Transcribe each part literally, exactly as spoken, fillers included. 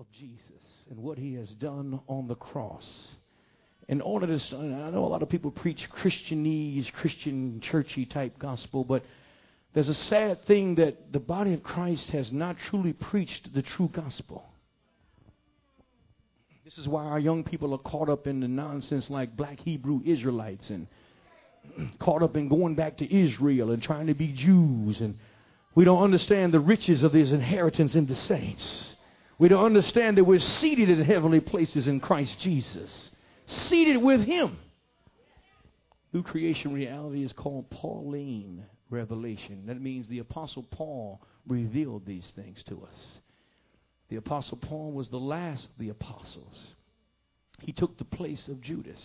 of Jesus and what he has done on the cross. In order to, I know a lot of people preach Christianese, Christian churchy type gospel, but there's a sad thing that the body of Christ has not truly preached the true gospel. This is why our young people are caught up in the nonsense like black Hebrew Israelites and caught up in going back to Israel and trying to be Jews. And we don't understand the riches of his inheritance in the saints. We don't understand that we're seated in heavenly places in Christ Jesus. Seated with him. New creation reality is called Pauline revelation. That means the Apostle Paul revealed these things to us. The Apostle Paul was the last of the apostles. He took the place of Judas.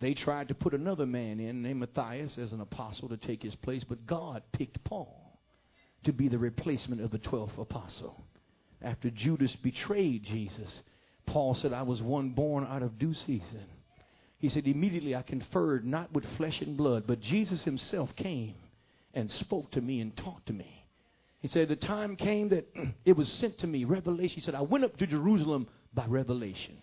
They tried to put another man in named Matthias as an apostle to take his place, but God picked Paul to be the replacement of the twelfth apostle. After Judas betrayed Jesus, Paul said, I was one born out of due season. He said, immediately I conferred not with flesh and blood, but Jesus himself came and spoke to me and talked to me. He said, the time came that it was sent to me, revelation. He said, I went up to Jerusalem by revelation.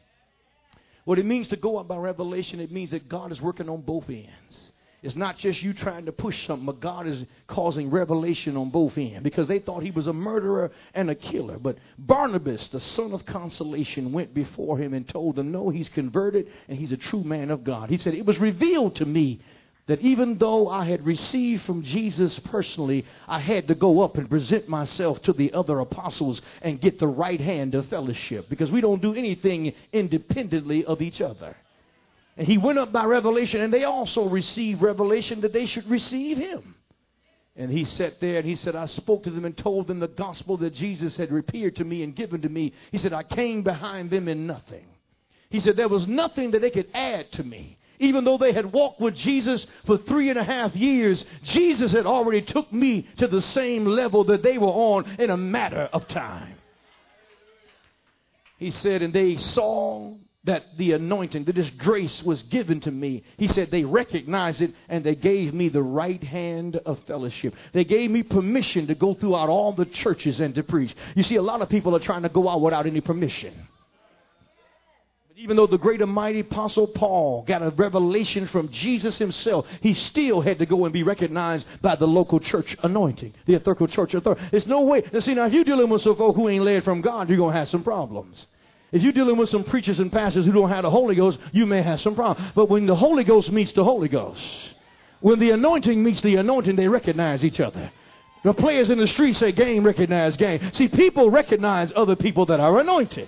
What it means to go up by revelation, it means that God is working on both ends. It's not just you trying to push something, but God is causing revelation on both ends. Because they thought he was a murderer and a killer. But Barnabas, the son of consolation, went before him and told them, no, he's converted and he's a true man of God. He said, it was revealed to me that even though I had received from Jesus personally, I had to go up and present myself to the other apostles and get the right hand of fellowship. Because we don't do anything independently of each other. And he went up by revelation, and they also received revelation that they should receive him. And he sat there, and he said, I spoke to them and told them the gospel that Jesus had appeared to me and given to me. He said, I came behind them in nothing. He said, there was nothing that they could add to me. Even though they had walked with Jesus for three and a half years, Jesus had already took me to the same level that they were on in a matter of time. He said, and they saw that the anointing, that this grace was given to me. He said they recognized it and they gave me the right hand of fellowship. They gave me permission to go throughout all the churches and to preach. You see, a lot of people are trying to go out without any permission. But even though the great and mighty Apostle Paul got a revelation from Jesus himself, he still had to go and be recognized by the local church anointing, the local church authority. There's no way. Now, see, now if you're dealing with some folk who ain't led from God, you're going to have some problems. If you're dealing with some preachers and pastors who don't have the Holy Ghost, you may have some problems. But when the Holy Ghost meets the Holy Ghost, when the anointing meets the anointing, they recognize each other. The players in the street say, game, recognize game. See, people recognize other people that are anointed.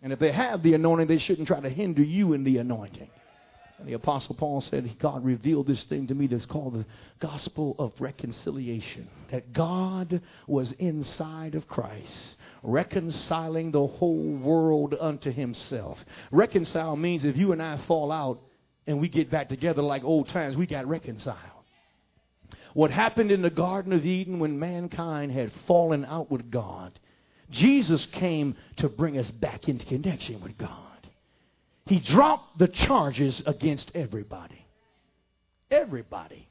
And if they have the anointing, they shouldn't try to hinder you in the anointing. And the Apostle Paul said, God revealed this thing to me that's called the gospel of reconciliation. That God was inside of Christ, reconciling the whole world unto himself. Reconcile means if you and I fall out and we get back together like old times, we got reconciled. What happened in the Garden of Eden when mankind had fallen out with God, Jesus came to bring us back into connection with God. He dropped the charges against everybody. Everybody.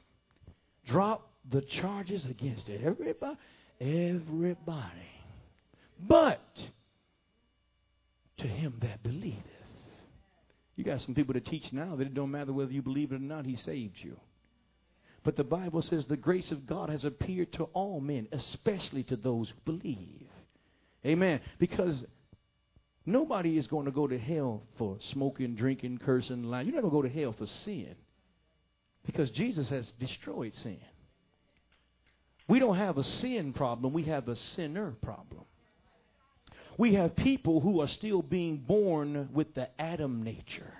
Drop the charges against it. Everybody. Everybody. But to him that believeth. You got some people that teach now that it don't matter whether you believe it or not, he saved you. But the Bible says the grace of God has appeared to all men, especially to those who believe. Amen. Because nobody is going to go to hell for smoking, drinking, cursing, lying. You're not going to go to hell for sin because Jesus has destroyed sin. We don't have a sin problem. We have a sinner problem. We have people who are still being born with the Adam nature,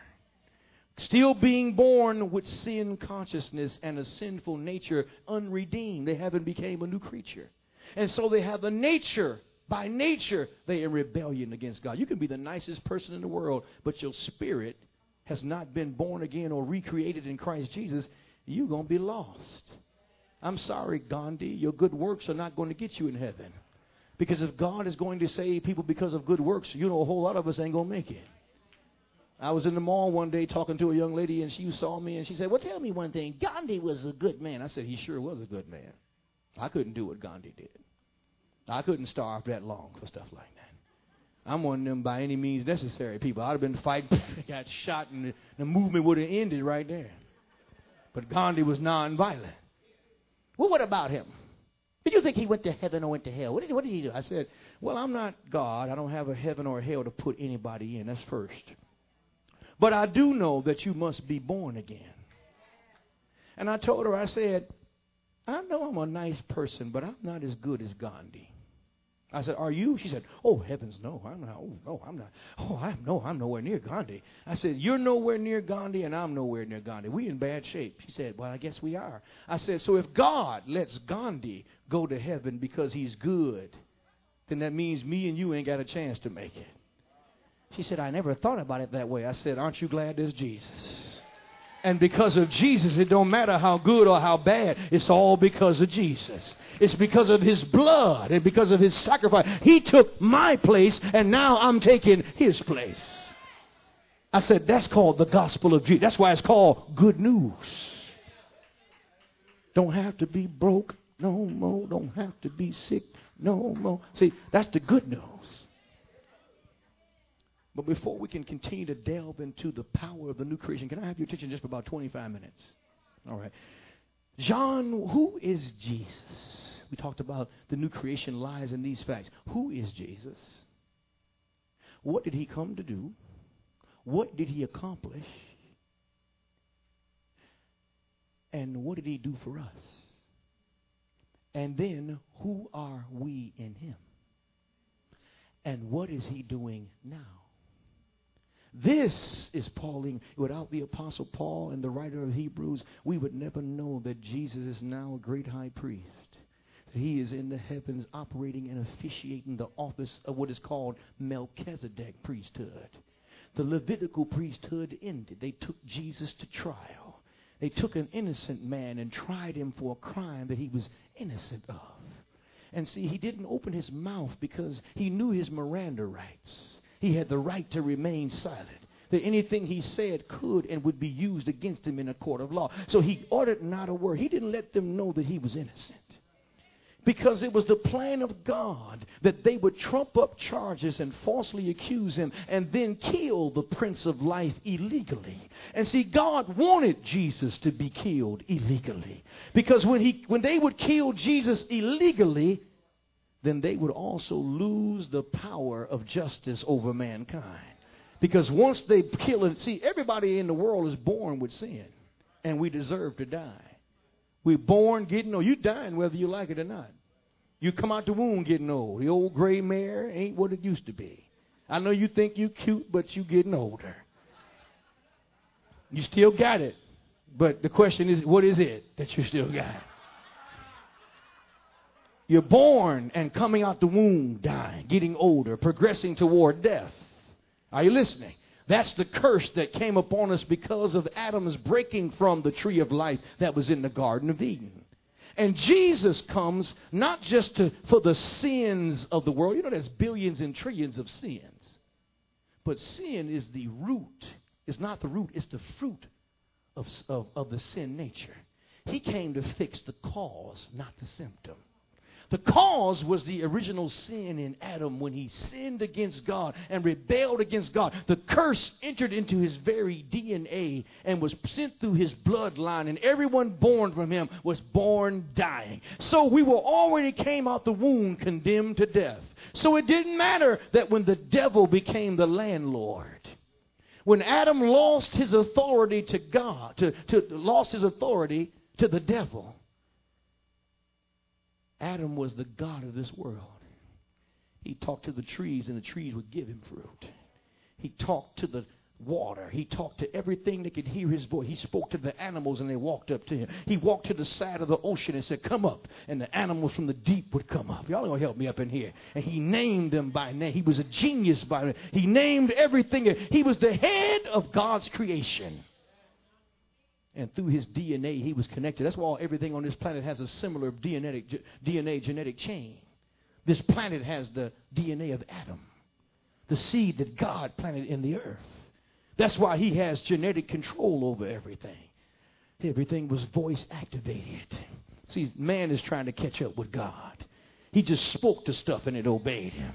still being born with sin consciousness and a sinful nature unredeemed. They haven't became a new creature. And so they have a nature. By nature, they are in rebellion against God. You can be the nicest person in the world, but your spirit has not been born again or recreated in Christ Jesus. You're going to be lost. I'm sorry, Gandhi. Your good works are not going to get you in heaven. Because if God is going to save people because of good works, you know a whole lot of us ain't going to make it. I was in the mall one day talking to a young lady, and she saw me, and she said, well, tell me one thing. Gandhi was a good man. I said, he sure was a good man. I couldn't do what Gandhi did. I couldn't starve that long for stuff like that. I'm one of them by any means necessary people. I'd have been fighting, got shot, and the movement would have ended right there. But Gandhi was nonviolent. Well, what about him? Did you think he went to heaven or went to hell? What did, what did he do? I said, well, I'm not God. I don't have a heaven or a hell to put anybody in. That's first. But I do know that you must be born again. And I told her, I said, I know I'm a nice person, but I'm not as good as Gandhi. I said, are you? She said, oh, heavens, no, I'm not. Oh, no, I'm not. Oh, I'm no, I'm nowhere near Gandhi. I said, you're nowhere near Gandhi, and I'm nowhere near Gandhi. We in bad shape. She said, well, I guess we are. I said, so if God lets Gandhi go to heaven because he's good, then that means me and you ain't got a chance to make it. She said, I never thought about it that way. I said, aren't you glad there's Jesus? And because of Jesus, it don't matter how good or how bad. It's all because of Jesus. It's because of his blood and because of his sacrifice. He took my place, and now I'm taking his place. I said, that's called the gospel of Jesus. That's why it's called good news. Don't have to be broke no more. Don't have to be sick no more. See, that's the good news. But before we can continue to delve into the power of the new creation, can I have your attention just for about twenty-five minutes? All right. John, who is Jesus? We talked about the new creation lies in these facts. Who is Jesus? What did he come to do? What did he accomplish? And what did he do for us? And then, who are we in him? And what is he doing now? This is Pauline. Without the Apostle Paul and the writer of Hebrews, we would never know that Jesus is now a great high priest. He is in the heavens operating and officiating the office of what is called Melchizedek priesthood. The Levitical priesthood ended. They took Jesus to trial. They took an innocent man and tried him for a crime that he was innocent of. And see, he didn't open his mouth because he knew his Miranda rights. He had the right to remain silent, that anything he said could and would be used against him in a court of law. So he ordered not a word. He didn't let them know that he was innocent, because it was the plan of God that they would trump up charges and falsely accuse him and then kill the Prince of Life illegally. And see, God wanted Jesus to be killed illegally, because when he when they would kill Jesus illegally, then they would also lose the power of justice over mankind. Because once they kill it, see, everybody in the world is born with sin, and we deserve to die. We're born getting old. You're dying whether you like it or not. You come out the womb getting old. The old gray mare ain't what it used to be. I know you think you cute, but you getting older. You still got it. But the question is, what is it that you still got? You're born and coming out the womb dying, getting older, progressing toward death. Are you listening? That's the curse that came upon us because of Adam's breaking from the tree of life that was in the Garden of Eden. And Jesus comes not just to, for the sins of the world. You know, there's billions and trillions of sins. But sin is the root. It's not the root. It's the fruit of, of, of the sin nature. He came to fix the cause, not the symptom. The cause was the original sin in Adam when he sinned against God and rebelled against God. The curse entered into his very D N A and was sent through his bloodline, and everyone born from him was born dying. So we were already came out the womb condemned to death. So it didn't matter that when the devil became the landlord, when Adam lost his authority to God, to, to lost his authority to the devil, Adam was the god of this world. He talked to the trees, and the trees would give him fruit. He talked to the water. He talked to everything that could hear his voice. He spoke to the animals, and they walked up to him. He walked to the side of the ocean and said, come up. And the animals from the deep would come up. Y'all are going to help me up in here. And he named them by name. He was a genius by name. He named everything. He was the head of God's creation. And through his D N A, he was connected. That's why everything on this planet has a similar D N A, D N A genetic chain. This planet has the D N A of Adam, the seed that God planted in the earth. That's why he has genetic control over everything. Everything was voice activated. See, man is trying to catch up with God. He just spoke to stuff and it obeyed him.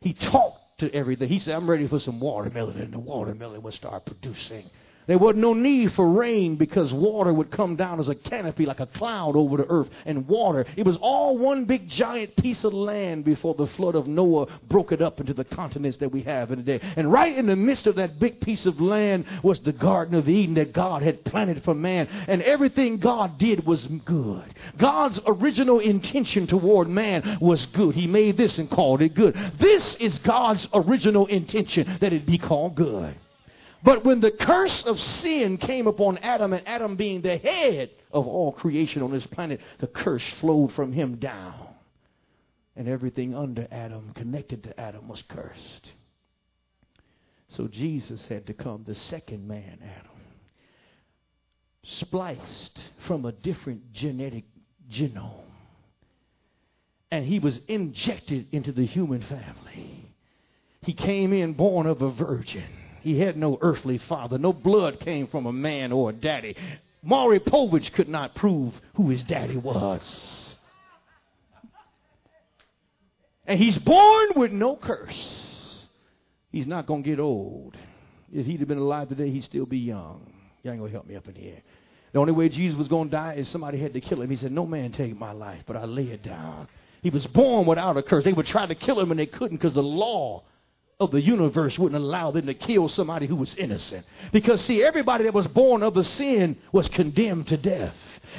He talked to everything. He said, I'm ready for some watermelon. And the watermelon would start producing. There was no need for rain because water would come down as a canopy, like a cloud over the earth, and water. It was all one big giant piece of land before the flood of Noah broke it up into the continents that we have in today. And right in the midst of that big piece of land was the Garden of Eden that God had planted for man. And everything God did was good. God's original intention toward man was good. He made this and called it good. This is God's original intention, that it be called good. But when the curse of sin came upon Adam, and Adam being the head of all creation on this planet, the curse flowed from him down. And everything under Adam, connected to Adam, was cursed. So Jesus had to come, the second man, Adam, spliced from a different genetic genome. And he was injected into the human family. He came in born of a virgin. He had no earthly father. No blood came from a man or a daddy. Maury Povich could not prove who his daddy was. And he's born with no curse. He's not going to get old. If he'd have been alive today, he'd still be young. Y'all ain't going to help me up in here. The only way Jesus was going to die is somebody had to kill him. He said, no man take my life, but I lay it down. He was born without a curse. They would try to kill him, and they couldn't because the law of the universe wouldn't allow them to kill somebody who was innocent. Because, see, everybody that was born of a sin was condemned to death.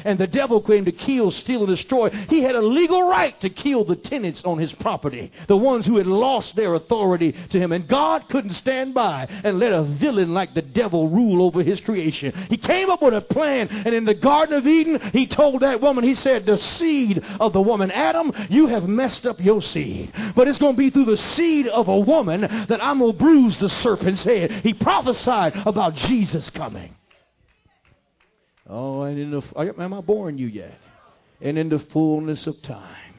And the devil came to kill, steal, and destroy. He had a legal right to kill the tenants on his property, the ones who had lost their authority to him. And God couldn't stand by and let a villain like the devil rule over his creation. He came up with a plan, and in the Garden of Eden, he told that woman, he said, the seed of the woman, Adam, you have messed up your seed. But it's going to be through the seed of a woman that I'm going to bruise the serpent's head. He prophesied about Jesus coming. Oh, and in the, am I boring you yet? And in the fullness of time.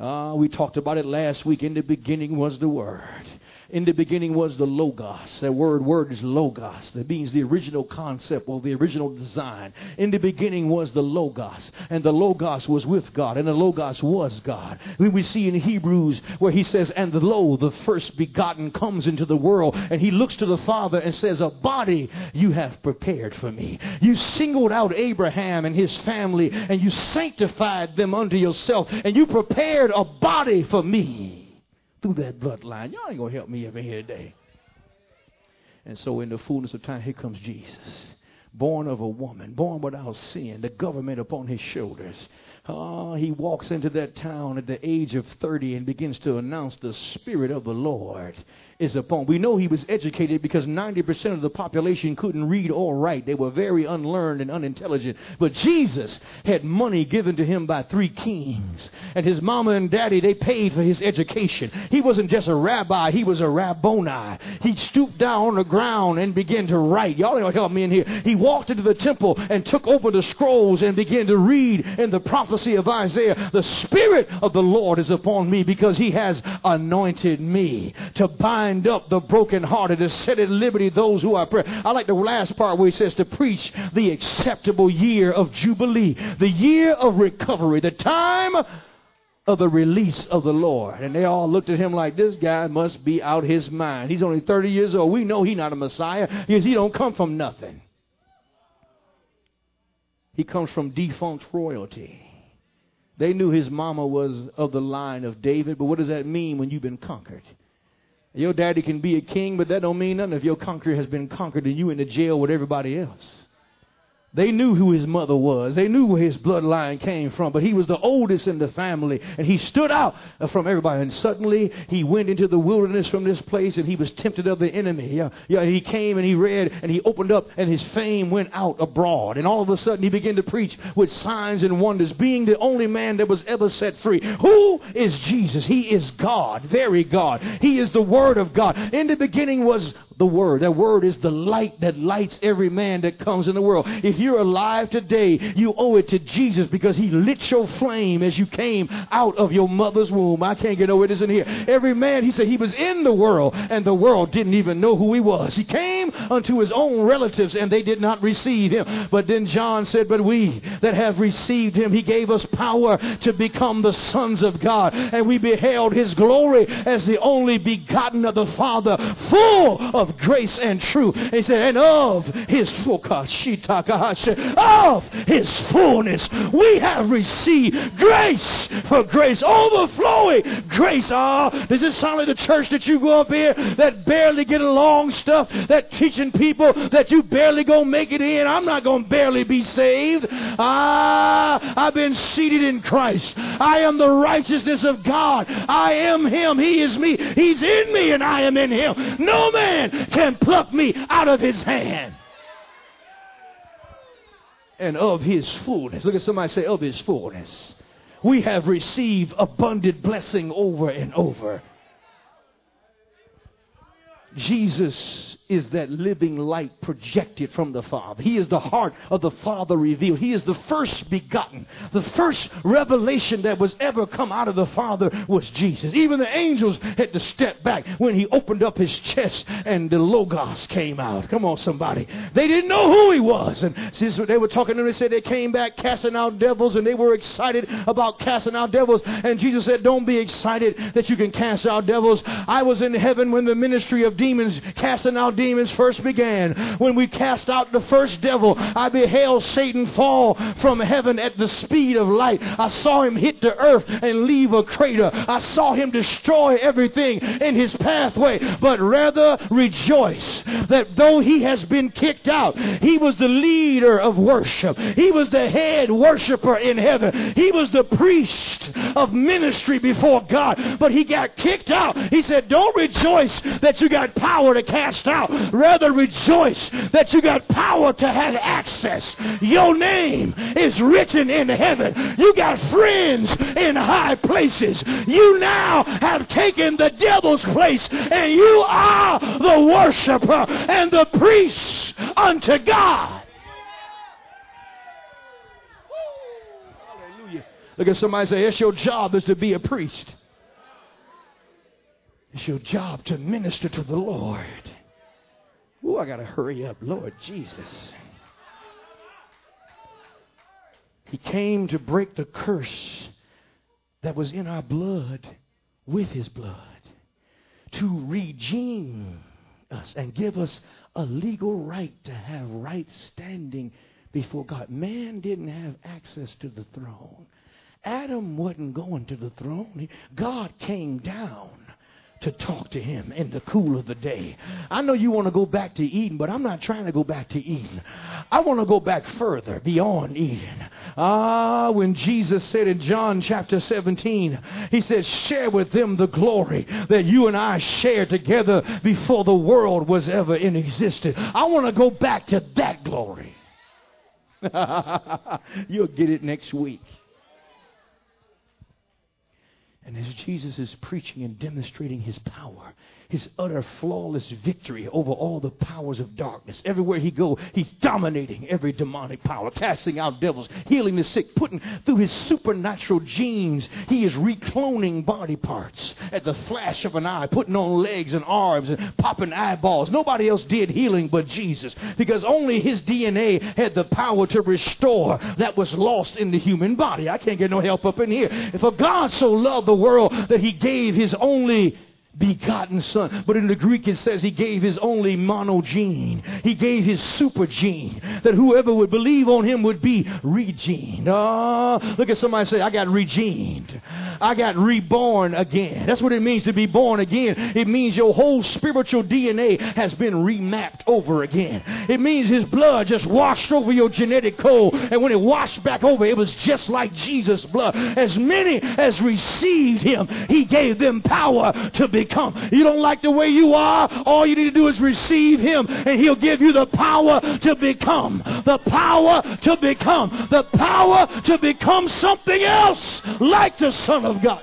Uh, we talked about it last week. In the beginning was the Word. In the beginning was the Logos. That word, word is Logos. That means the original concept or the original design. In the beginning was the Logos. And the Logos was with God. And the Logos was God. Then we see in Hebrews where he says, and lo, the first begotten comes into the world. And he looks to the Father and says, a body you have prepared for me. You singled out Abraham and his family. And you sanctified them unto yourself. And you prepared a body for me. Through that bloodline. Y'all ain't going to help me ever here today. And so in the fullness of time, here comes Jesus. Born of a woman. Born without sin. The government upon his shoulders. Oh, he walks into that town at the age of thirty and begins to announce the Spirit of the Lord is upon. We know he was educated because ninety percent of the population couldn't read or write. They were very unlearned and unintelligent. But Jesus had money given to him by three kings. And his mama and daddy, they paid for his education. He wasn't just a rabbi. He was a rabboni. He stooped down on the ground and began to write. Y'all don't help me in here. He walked into the temple and took over the scrolls and began to read in the prophecy of Isaiah. The Spirit of the Lord is upon me because he has anointed me to bind up the brokenhearted, to set at liberty those who are oppressed. I like the last part where he says to preach the acceptable year of Jubilee, the year of recovery, the time of the release of the Lord. And they all looked at him like, this guy must be out his mind. He's only thirty years old. We know he's not a Messiah because he don't come from nothing. He comes from defunct royalty. They knew his mama was of the line of David, but what does that mean when you've been conquered? Your daddy can be a king, but that don't mean nothing if your conqueror has been conquered and you in the jail with everybody else. They knew who his mother was. They knew where his bloodline came from, but he was the oldest in the family, and he stood out from everybody. And suddenly, he went into the wilderness from this place, and he was tempted of the enemy. Yeah, yeah. He came, and he read, and he opened up, and his fame went out abroad. And all of a sudden, he began to preach with signs and wonders, being the only man that was ever set free. Who is Jesus? He is God, very God. He is the Word of God. In the beginning was the Word. That Word is the light that lights every man that comes in the world. If you're alive today, you owe it to Jesus, because He lit your flame as you came out of your mother's womb. I can't get over this in here. Every man, He said, he was in the world, and the world didn't even know who He was. He came unto His own relatives, and they did not receive Him. But then John said, but we that have received Him, He gave us power to become the sons of God. And we beheld His glory as the only begotten of the Father, full of grace and truth. And He said, and of His of His fullness we have received grace for grace, overflowing grace. Ah, does it sound like the church that you go up here that barely get along stuff, that teaching people that you barely gonna make it in? I'm not gonna barely be saved. Ah, I've been seated in Christ. I am the righteousness of God. I am Him. He is me. He's in me, and I am in Him. No man can pluck me out of His hand. And of His fullness. Look at somebody, say, of His fullness. We have received abundant blessing over and over. Jesus is that living light projected from the Father. He is the heart of the Father revealed. He is the first begotten. The first revelation that was ever come out of the Father was Jesus. Even the angels had to step back when He opened up His chest and the Logos came out. Come on, somebody. They didn't know who He was. And since they were talking to Him, they said they came back casting out devils, and they were excited about casting out devils. And Jesus said, don't be excited that you can cast out devils. I was in heaven when the ministry of demons, casting out demons, first began. When we cast out the first devil, I beheld Satan fall from heaven at the speed of light. I saw him hit the earth and leave a crater. I saw him destroy everything in his pathway. But rather rejoice that though he has been kicked out, he was the leader of worship. He was the head worshiper in heaven. He was the priest of ministry before God. But he got kicked out. He said, don't rejoice that you got power to cast out. Rather rejoice that you got power to have access. Your name is written in heaven. You got friends in high places. You now have taken the devil's place, and you are the worshiper and the priest unto God. Hallelujah. Look at somebody, say, it's your job is to be a priest. It's your job to minister to the Lord. Ooh, I got to hurry up, Lord Jesus. He came to break the curse that was in our blood with His blood, to redeem us and give us a legal right to have right standing before God. Man didn't have access to the throne. Adam wasn't going to the throne. God came down to talk to him in the cool of the day. I know you want to go back to Eden, but I'm not trying to go back to Eden. I want to go back further, beyond Eden. Ah, when Jesus said in John chapter seventeen, He said, share with them the glory that you and I shared together before the world was ever in existence. I want to go back to that glory. You'll get it next week. And as Jesus is preaching and demonstrating His power, His utter flawless victory over all the powers of darkness, everywhere He goes, He's dominating every demonic power, casting out devils, healing the sick, putting through His supernatural genes. He is recloning body parts at the flash of an eye, putting on legs and arms and popping eyeballs. Nobody else did healing but Jesus, because only His D N A had the power to restore that was lost in the human body. I can't get no help up in here. For God so loved the world that He gave His only begotten Son. But in the Greek it says He gave His only monogene. He gave His super gene, that whoever would believe on Him would be regened. Oh, look at somebody, say, I got regened. I got reborn again. That's what it means to be born again. It means your whole spiritual D N A has been remapped over again. It means His blood just washed over your genetic code, and when it washed back over, it was just like Jesus' blood. As many as received Him, He gave them power to be Come. You don't like the way you are? All you need to do is receive Him, and He'll give you the power to become. The power to become. The power to become something else like the Son of God.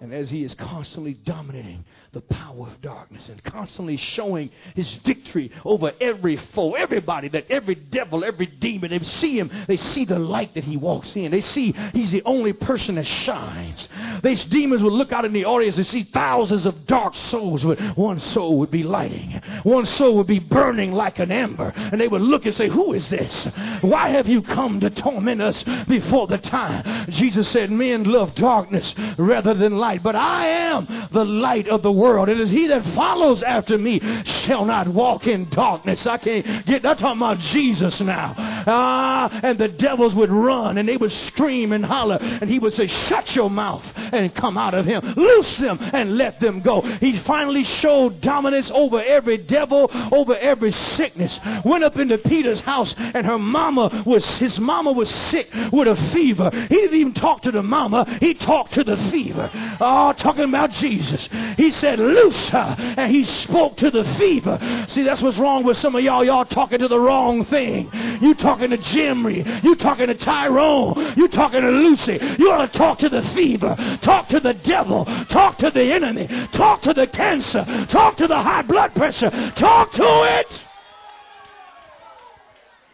And as he is constantly dominating the power of darkness and constantly showing his victory over every foe, everybody, that every devil, every demon, they see him, they see the light that he walks in. They see he's the only person that shines. These demons would look out in the audience and see thousands of dark souls, but one soul would be lighting. One soul would be burning like an ember. And they would look and say, who is this? Why have you come to torment us before the time? Jesus said, men love darkness rather than light. But I am the light of the world. It is he that follows after me shall not walk in darkness. I can't get, I'm talking about Jesus now. Ah, and the devils would run and they would scream and holler. And he would say, shut your mouth and come out of him. Loose them and let them go. He finally showed dominance over every devil, over every sickness. Went up into Peter's house and her mama was, his mama was sick with a fever. He didn't even talk to the mama. He talked to the fever. Oh, talking about Jesus. He said, loose her. And he spoke to the fever. See, that's what's wrong with some of y'all. Y'all talking to the wrong thing. You talking to Jimmy. You talking to Tyrone. You talking to Lucy. You ought to talk to the fever. Talk to the devil. Talk to the enemy. Talk to the cancer. Talk to the high blood pressure. Talk to it.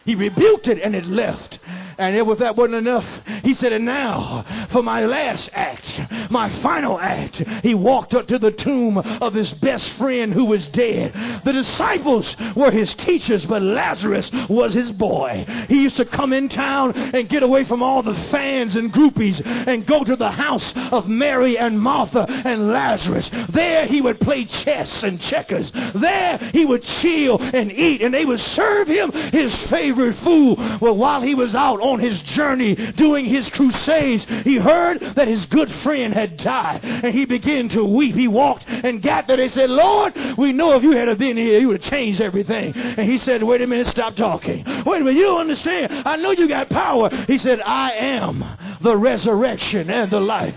He rebuked it and it left. And if that wasn't enough, he said, and now for my last act, my final act, he walked up to the tomb of his best friend who was dead. The disciples were his teachers, but Lazarus was his boy. He used to come in town and get away from all the fans and groupies and go to the house of Mary and Martha and Lazarus. There he would play chess and checkers. There he would chill and eat, and they would serve him his favorite food. Well, while he was out on his journey doing his crusades, he heard that his good friend had died, and he began to weep. He walked and got there. They said, Lord, we know if you had been here, you would have changed everything. And he said, wait a minute, stop talking. Wait a minute, you don't understand. I know you got power. He said, I am the resurrection and the life.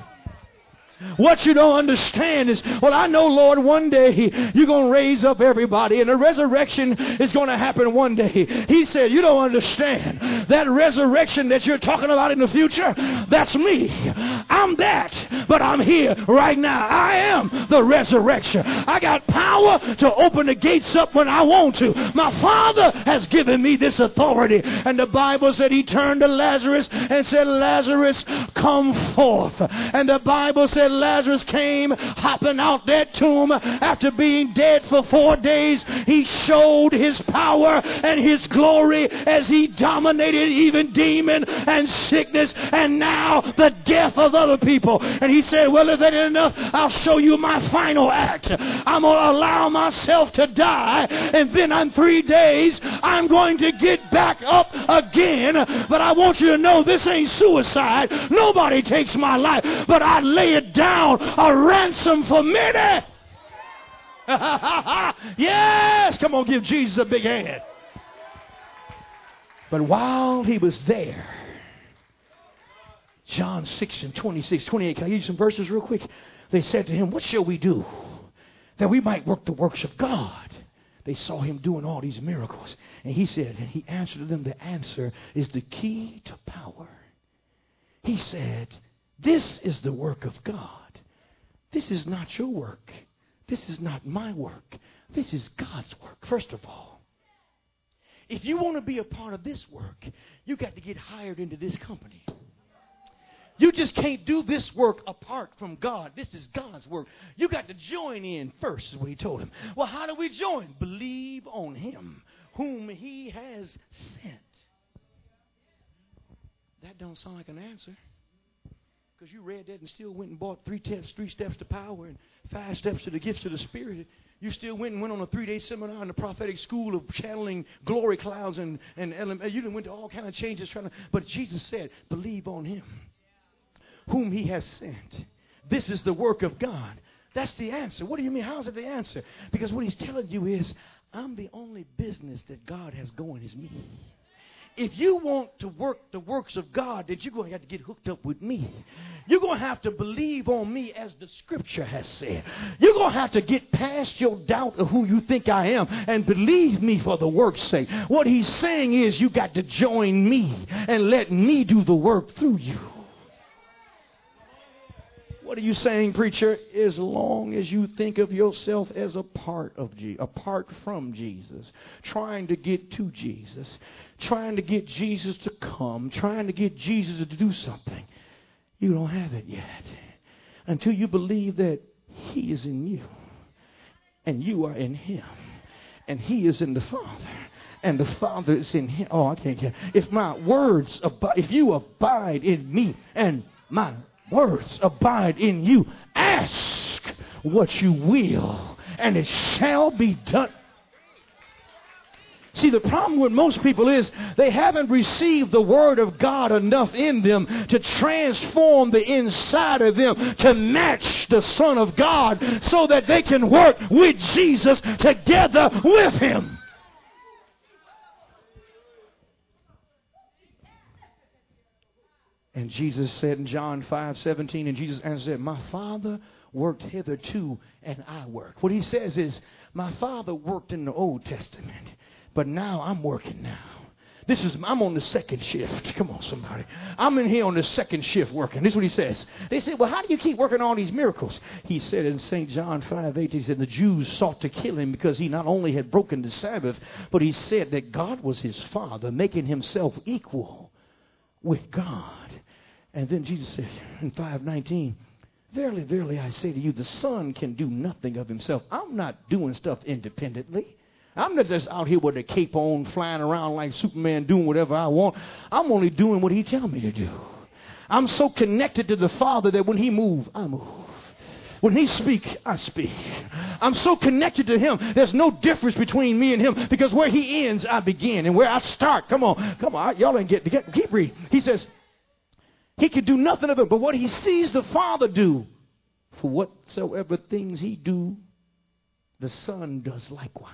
What you don't understand is, well, I know, Lord, one day you're going to raise up everybody, and the resurrection is going to happen one day. He said, you don't understand. That resurrection that you're talking about in the future, that's me. I'm that, but I'm here right now. I am the resurrection. I got power to open the gates up when I want to. My Father has given me this authority. And the Bible said he turned to Lazarus and said, Lazarus, come forth. And the Bible said Lazarus came hopping out that tomb after being dead for four days. He showed his power and his glory as he dominated even demon and sickness and now the death of other people. And he said, well, if that ain't enough, I'll show you my final act. I'm going to allow myself to die, and then in three days I'm going to get back up again. But I want you to know this ain't suicide. Nobody takes my life, but I lay it down a ransom for many. Yes, come on, give Jesus a big hand. But while he was there, John six and twenty-six, twenty-eight, can I give you some verses real quick? They said to him, what shall we do that we might work the works of God? They saw him doing all these miracles. And he said, and he answered them, the answer is the key to power. He said, this is the work of God. This is not your work. This is not my work. This is God's work, first of all. If you want to be a part of this work, you got to get hired into this company. You just can't do this work apart from God. This is God's work. You got to join in first, is what he told him. Well, how do we join? Believe on him whom he has sent. That don't sound like an answer. Because you read that and still went and bought three steps, three steps to power and five steps to the gifts of the Spirit. You still went and went on a three-day seminar in the prophetic school of channeling glory clouds and and you done went to all kind of changes trying to. But Jesus said, "Believe on Him, whom He has sent." This is the work of God. That's the answer. What do you mean? How is it the answer? Because what He's telling you is, I'm the only business that God has going is me. If you want to work the works of God, then you're going to have to get hooked up with me. You're going to have to believe on me as the scripture has said. You're going to have to get past your doubt of who you think I am and believe me for the work's sake. What he's saying is you got to join me and let me do the work through you. What are you saying, preacher? As long as you think of yourself as a part of Jesus, apart from Jesus, trying to get to Jesus, trying to get Jesus to come, trying to get Jesus to do something, you don't have it yet. Until you believe that He is in you, and you are in Him, and He is in the Father, and the Father is in Him. Oh, I can't get it. If my words abide, if you abide in me, and my words abide in you, ask what you will, and it shall be done. See, the problem with most people is they haven't received the Word of God enough in them to transform the inside of them to match the Son of God so that they can work with Jesus together with Him. And Jesus said in John five seventeen, and Jesus answered, "My Father worked hitherto, and I work." What He says is, my Father worked in the Old Testament, but now I'm working now. This is, I'm on the second shift. Come on, somebody. I'm in here on the second shift working. This is what He says. They said, "Well, how do you keep working all these miracles?" He said in Saint John five eighteen, he said, the Jews sought to kill Him because He not only had broken the Sabbath, but He said that God was His Father, making Himself equal with God. And then Jesus said in five nineteen, "Verily, verily, I say to you, the Son can do nothing of Himself." I'm not doing stuff independently. I'm not just out here with a cape on, flying around like Superman, doing whatever I want. I'm only doing what He tells me to do. I'm so connected to the Father that when He moves, I move. When He speaks, I speak. I'm so connected to Him, there's no difference between me and Him, because where He ends, I begin. And where I start, come on, come on, y'all ain't getting it. Keep reading. He says, He could do nothing of it, but what He sees the Father do, for whatsoever things He do, the Son does likewise.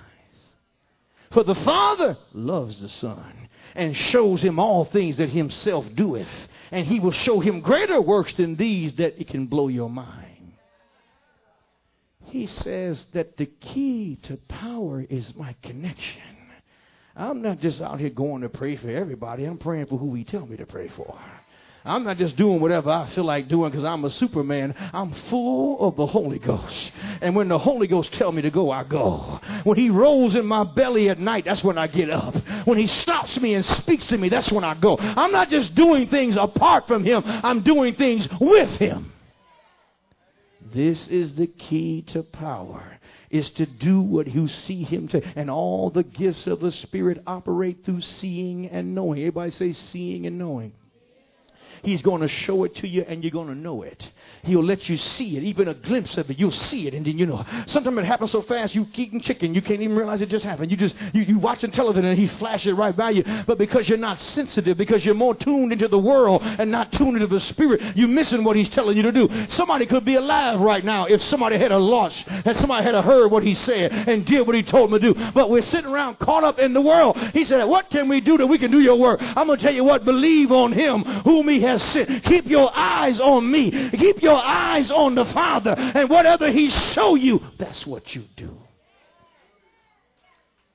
For the Father loves the Son and shows Him all things that Himself doeth. And He will show Him greater works than these, that it can blow your mind. He says that the key to power is my connection. I'm not just out here going to pray for everybody. I'm praying for who He tells me to pray for. I'm not just doing whatever I feel like doing because I'm a Superman. I'm full of the Holy Ghost. And when the Holy Ghost tells me to go, I go. When He rolls in my belly at night, that's when I get up. When He stops me and speaks to me, that's when I go. I'm not just doing things apart from Him. I'm doing things with Him. This is the key to power, is to do what you see Him to. And all the gifts of the Spirit operate through seeing and knowing. Everybody say seeing and knowing. He's going to show it to you, and you're going to know it. He'll let you see it, even a glimpse of it. You'll see it, and then you know. Sometimes it happens so fast, you're eating chicken. You can't even realize it just happened. You just you, you watch the television, and He flashes right by you. But because you're not sensitive, because you're more tuned into the world and not tuned into the Spirit, you're missing what He's telling you to do. Somebody could be alive right now if somebody had a launch, and somebody had a heard what He said and did what He told them to do. But we're sitting around caught up in the world. He said, "What can we do that we can do your work?" I'm going to tell you what. Believe on Him whom He has sent. Keep your eyes on me. Keep your eyes on the Father. And whatever He show you, that's what you do.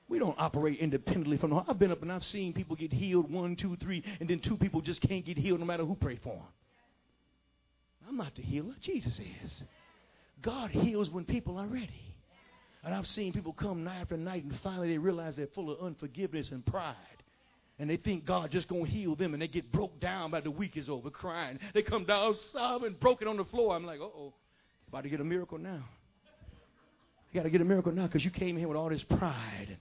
We don't operate independently from the I've been up and I've seen people get healed one, two, three, and then two people just can't get healed no matter who prayed for them. I'm not the healer. Jesus is. God heals when people are ready. And I've seen people come night after night and finally they realize they're full of unforgiveness and pride. And they think God just going to heal them, and they get broke down by the week is over, crying. They come down sobbing, broken on the floor. I'm like, uh-oh, about to get a miracle now. You got to get a miracle now because you came here with all this pride.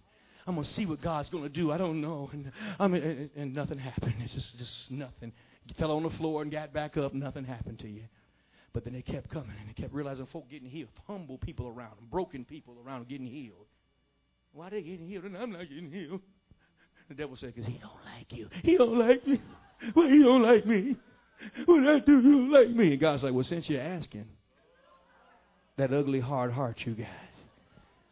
I'm going to see what God's going to do. I don't know. And, I mean, and, and nothing happened. It's just, just nothing. You fell on the floor and got back up. Nothing happened to you. But then they kept coming, and they kept realizing folk getting healed, humble people around them, broken people around them getting healed. Why are they getting healed? And I'm not getting healed. The devil said, "Because he don't like you. He don't like me. Well, he don't like me. What I do, he don't like me." And God's like, "Well, since you're asking, that ugly, hard heart you got,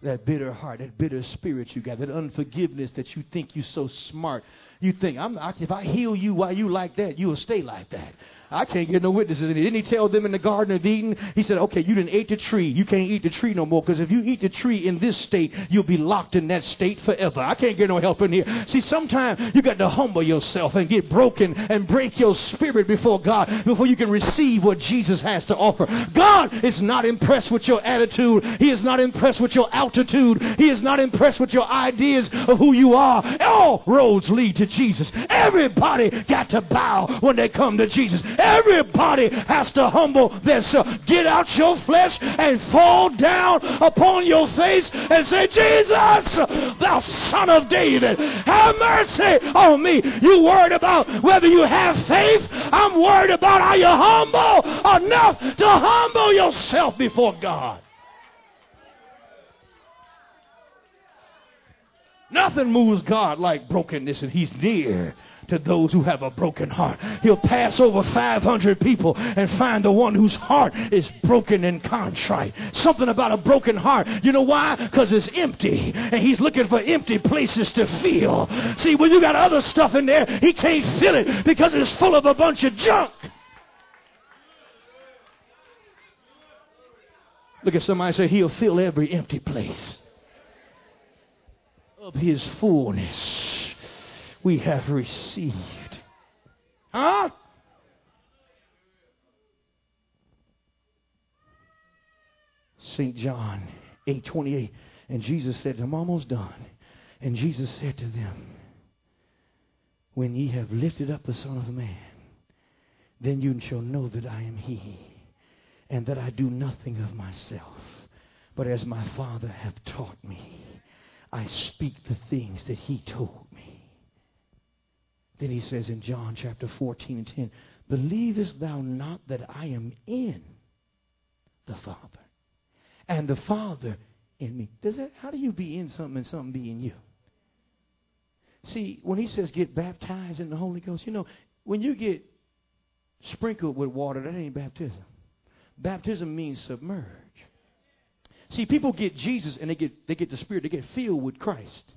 that bitter heart, that bitter spirit you got, that unforgiveness that you think you're so smart. You think, I'm, I, if I heal you while you like that, you'll stay like that. I can't get no witnesses. And didn't he tell them in the Garden of Eden? He said, okay, you didn't eat the tree. You can't eat the tree no more, because if you eat the tree in this state, you'll be locked in that state forever. I can't get no help in here. See, sometimes you got to humble yourself and get broken and break your spirit before God before you can receive what Jesus has to offer. God is not impressed with your attitude. He is not impressed with your altitude. He is not impressed with your ideas of who you are. All roads lead to Jesus. Everybody got to bow when they come to Jesus. Everybody has to humble themselves. Get out your flesh and fall down upon your face and say, Jesus, thou Son of David, have mercy on me. You worried about whether you have faith? I'm worried about are you humble enough to humble yourself before God. Nothing moves God like brokenness, and he's near to those who have a broken heart. He'll pass over five hundred people and find the one whose heart is broken and contrite. Something about a broken heart. You know why? Because it's empty, and he's looking for empty places to fill. See, when you got other stuff in there, he can't fill it because it's full of a bunch of junk. Look at somebody and say, he'll fill every empty place of his fullness. We have received. Huh? Saint John eight twenty-eight. And Jesus said, I'm almost done. And Jesus said to them, when ye have lifted up the Son of Man, then you shall know that I am he, and that I do nothing of myself, but as my Father hath taught me, I speak the things that he told me. Then he says in John chapter fourteen and ten, believest thou not that I am in the Father, and the Father in me? Does that, how do you be in something and something be in you? See, when he says get baptized in the Holy Ghost, you know, when you get sprinkled with water, that ain't baptism. Baptism means submerge. See, people get Jesus and they get they get the Spirit, they get filled with Christ.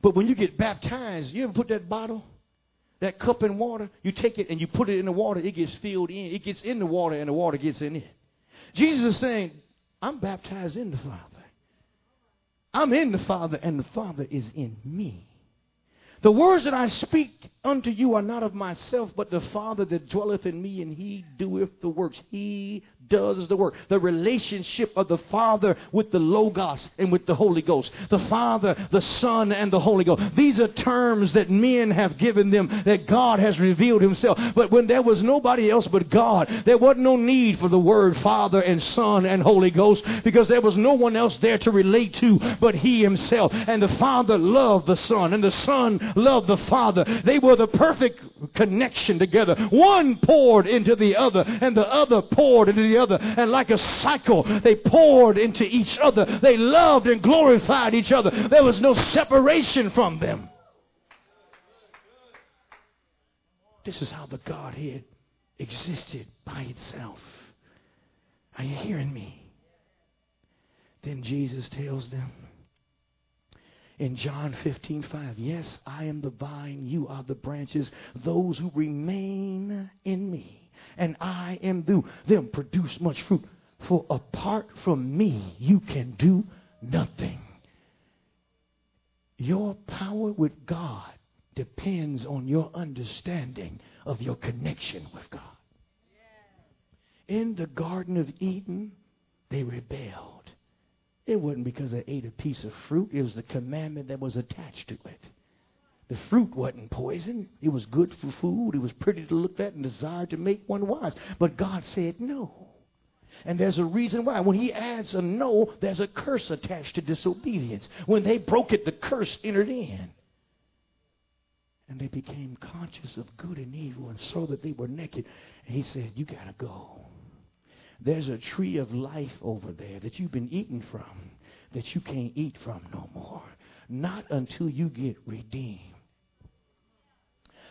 But when you get baptized, you ever put that bottle, that cup in water? You take it and you put it in the water, it gets filled in. It gets in the water and the water gets in it. Jesus is saying, I'm baptized in the Father. I'm in the Father and the Father is in me. The words that I speak unto you are not of myself, but the Father that dwelleth in me, and he doeth the works. He does the work. The relationship of the Father with the Logos and with the Holy Ghost. The Father, the Son, and the Holy Ghost. These are terms that men have given them, that God has revealed himself. But when there was nobody else but God, there wasn't no need for the word Father and Son and Holy Ghost, because there was no one else there to relate to but he himself. And the Father loved the Son, and the Son love the Father. They were the perfect connection together. One poured into the other, and the other poured into the other. And like a cycle, they poured into each other. They loved and glorified each other. There was no separation from them. This is how the Godhead existed by itself. Are you hearing me? Then Jesus tells them, in John fifteen five, yes, I am the vine, you are the branches. Those who remain in me, and I am through them, produce much fruit. For apart from me, you can do nothing. Your power with God depends on your understanding of your connection with God. In the Garden of Eden, they rebelled. It wasn't because they ate a piece of fruit. It was the commandment that was attached to it. The fruit wasn't poison. It was good for food. It was pretty to look at and desired to make one wise. But God said no. And there's a reason why. When he adds a no, there's a curse attached to disobedience. When they broke it, the curse entered in. And they became conscious of good and evil and saw that they were naked. And he said, you got to go. There's a tree of life over there that you've been eaten from, that you can't eat from no more. Not until you get redeemed.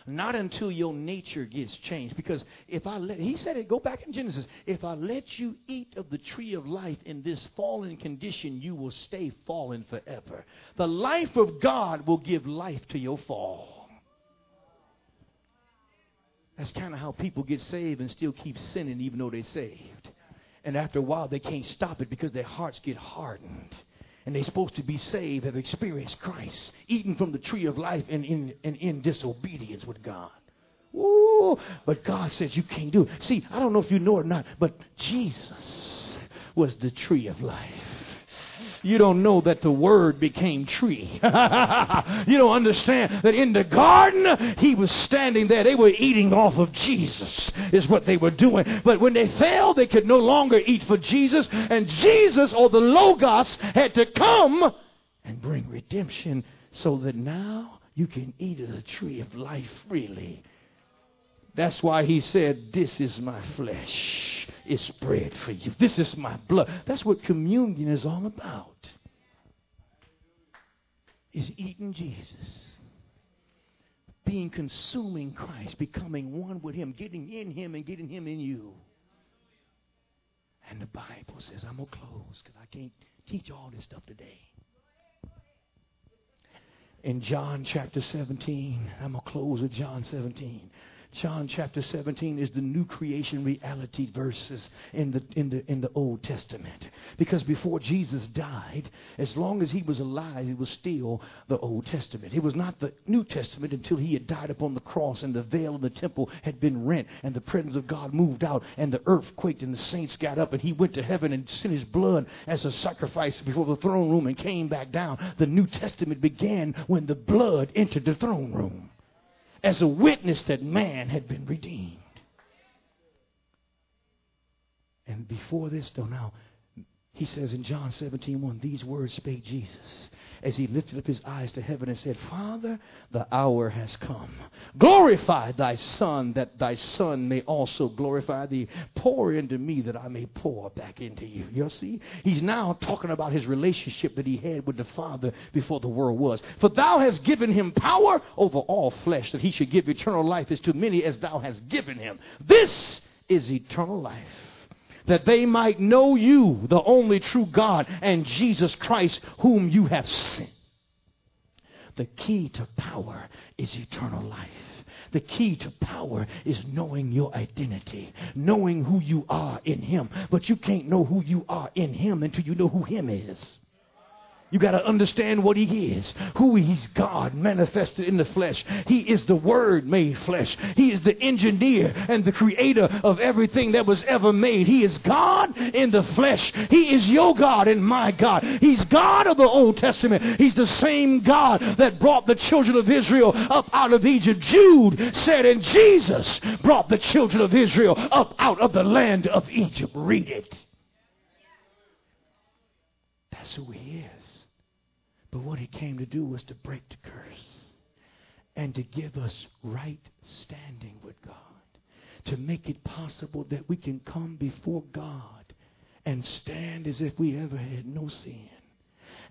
Not until your nature gets changed. Because if I let, he said it, go back in Genesis, if I let you eat of the tree of life in this fallen condition, you will stay fallen forever. The life of God will give life to your fall. That's kind of how people get saved and still keep sinning even though they're saved. And after a while, they can't stop it because their hearts get hardened. And they're supposed to be saved, have experienced Christ, eaten from the tree of life and in, and in disobedience with God. Ooh, but God says you can't do it. See, I don't know if you know or not, but Jesus was the tree of life. You don't know that the word became tree. You don't understand that in the garden, he was standing there. They were eating off of Jesus is what they were doing. But when they fell, they could no longer eat for Jesus. And Jesus, or the Logos, had to come and bring redemption so that now you can eat of the tree of life freely. That's why he said, this is my flesh. It's bread for you. This is my blood. That's what communion is all about. Is eating Jesus. Being consuming Christ. Becoming one with him. Getting in him and getting him in you. And the Bible says, I'm going to close because I can't teach all this stuff today. In John chapter seventeen. I'm going to close with John seventeen. John chapter seventeen is the new creation reality verses in the in the in the Old Testament. Because before Jesus died, as long as he was alive, it was still the Old Testament. It was not the New Testament until he had died upon the cross and the veil in the temple had been rent and the presence of God moved out and the earth quaked and the saints got up and he went to heaven and sent his blood as a sacrifice before the throne room and came back down. The New Testament began when the blood entered the throne room. As a witness that man had been redeemed. And before this, though, now, he says in John seventeen one, these words spake Jesus as he lifted up his eyes to heaven and said, Father, the hour has come. Glorify thy Son, that thy Son may also glorify thee. Pour into me that I may pour back into you. You see, he's now talking about his relationship that he had with the Father before the world was. For thou hast given him power over all flesh, that he should give eternal life as to many as thou hast given him. This is eternal life. That they might know you, the only true God, and Jesus Christ, whom you have sent. The key to power is eternal life. The key to power is knowing your identity, knowing who you are in him. But you can't know who you are in him until you know who him is. You got to understand what he is, who he's God manifested in the flesh. He is the Word made flesh. He is the engineer and the creator of everything that was ever made. He is God in the flesh. He is your God and my God. He's God of the Old Testament. He's the same God that brought the children of Israel up out of Egypt. Jude said, and Jesus brought the children of Israel up out of the land of Egypt. Read it. That's who he is. But what he came to do was to break the curse and to give us right standing with God, to make it possible that we can come before God and stand as if we ever had no sin,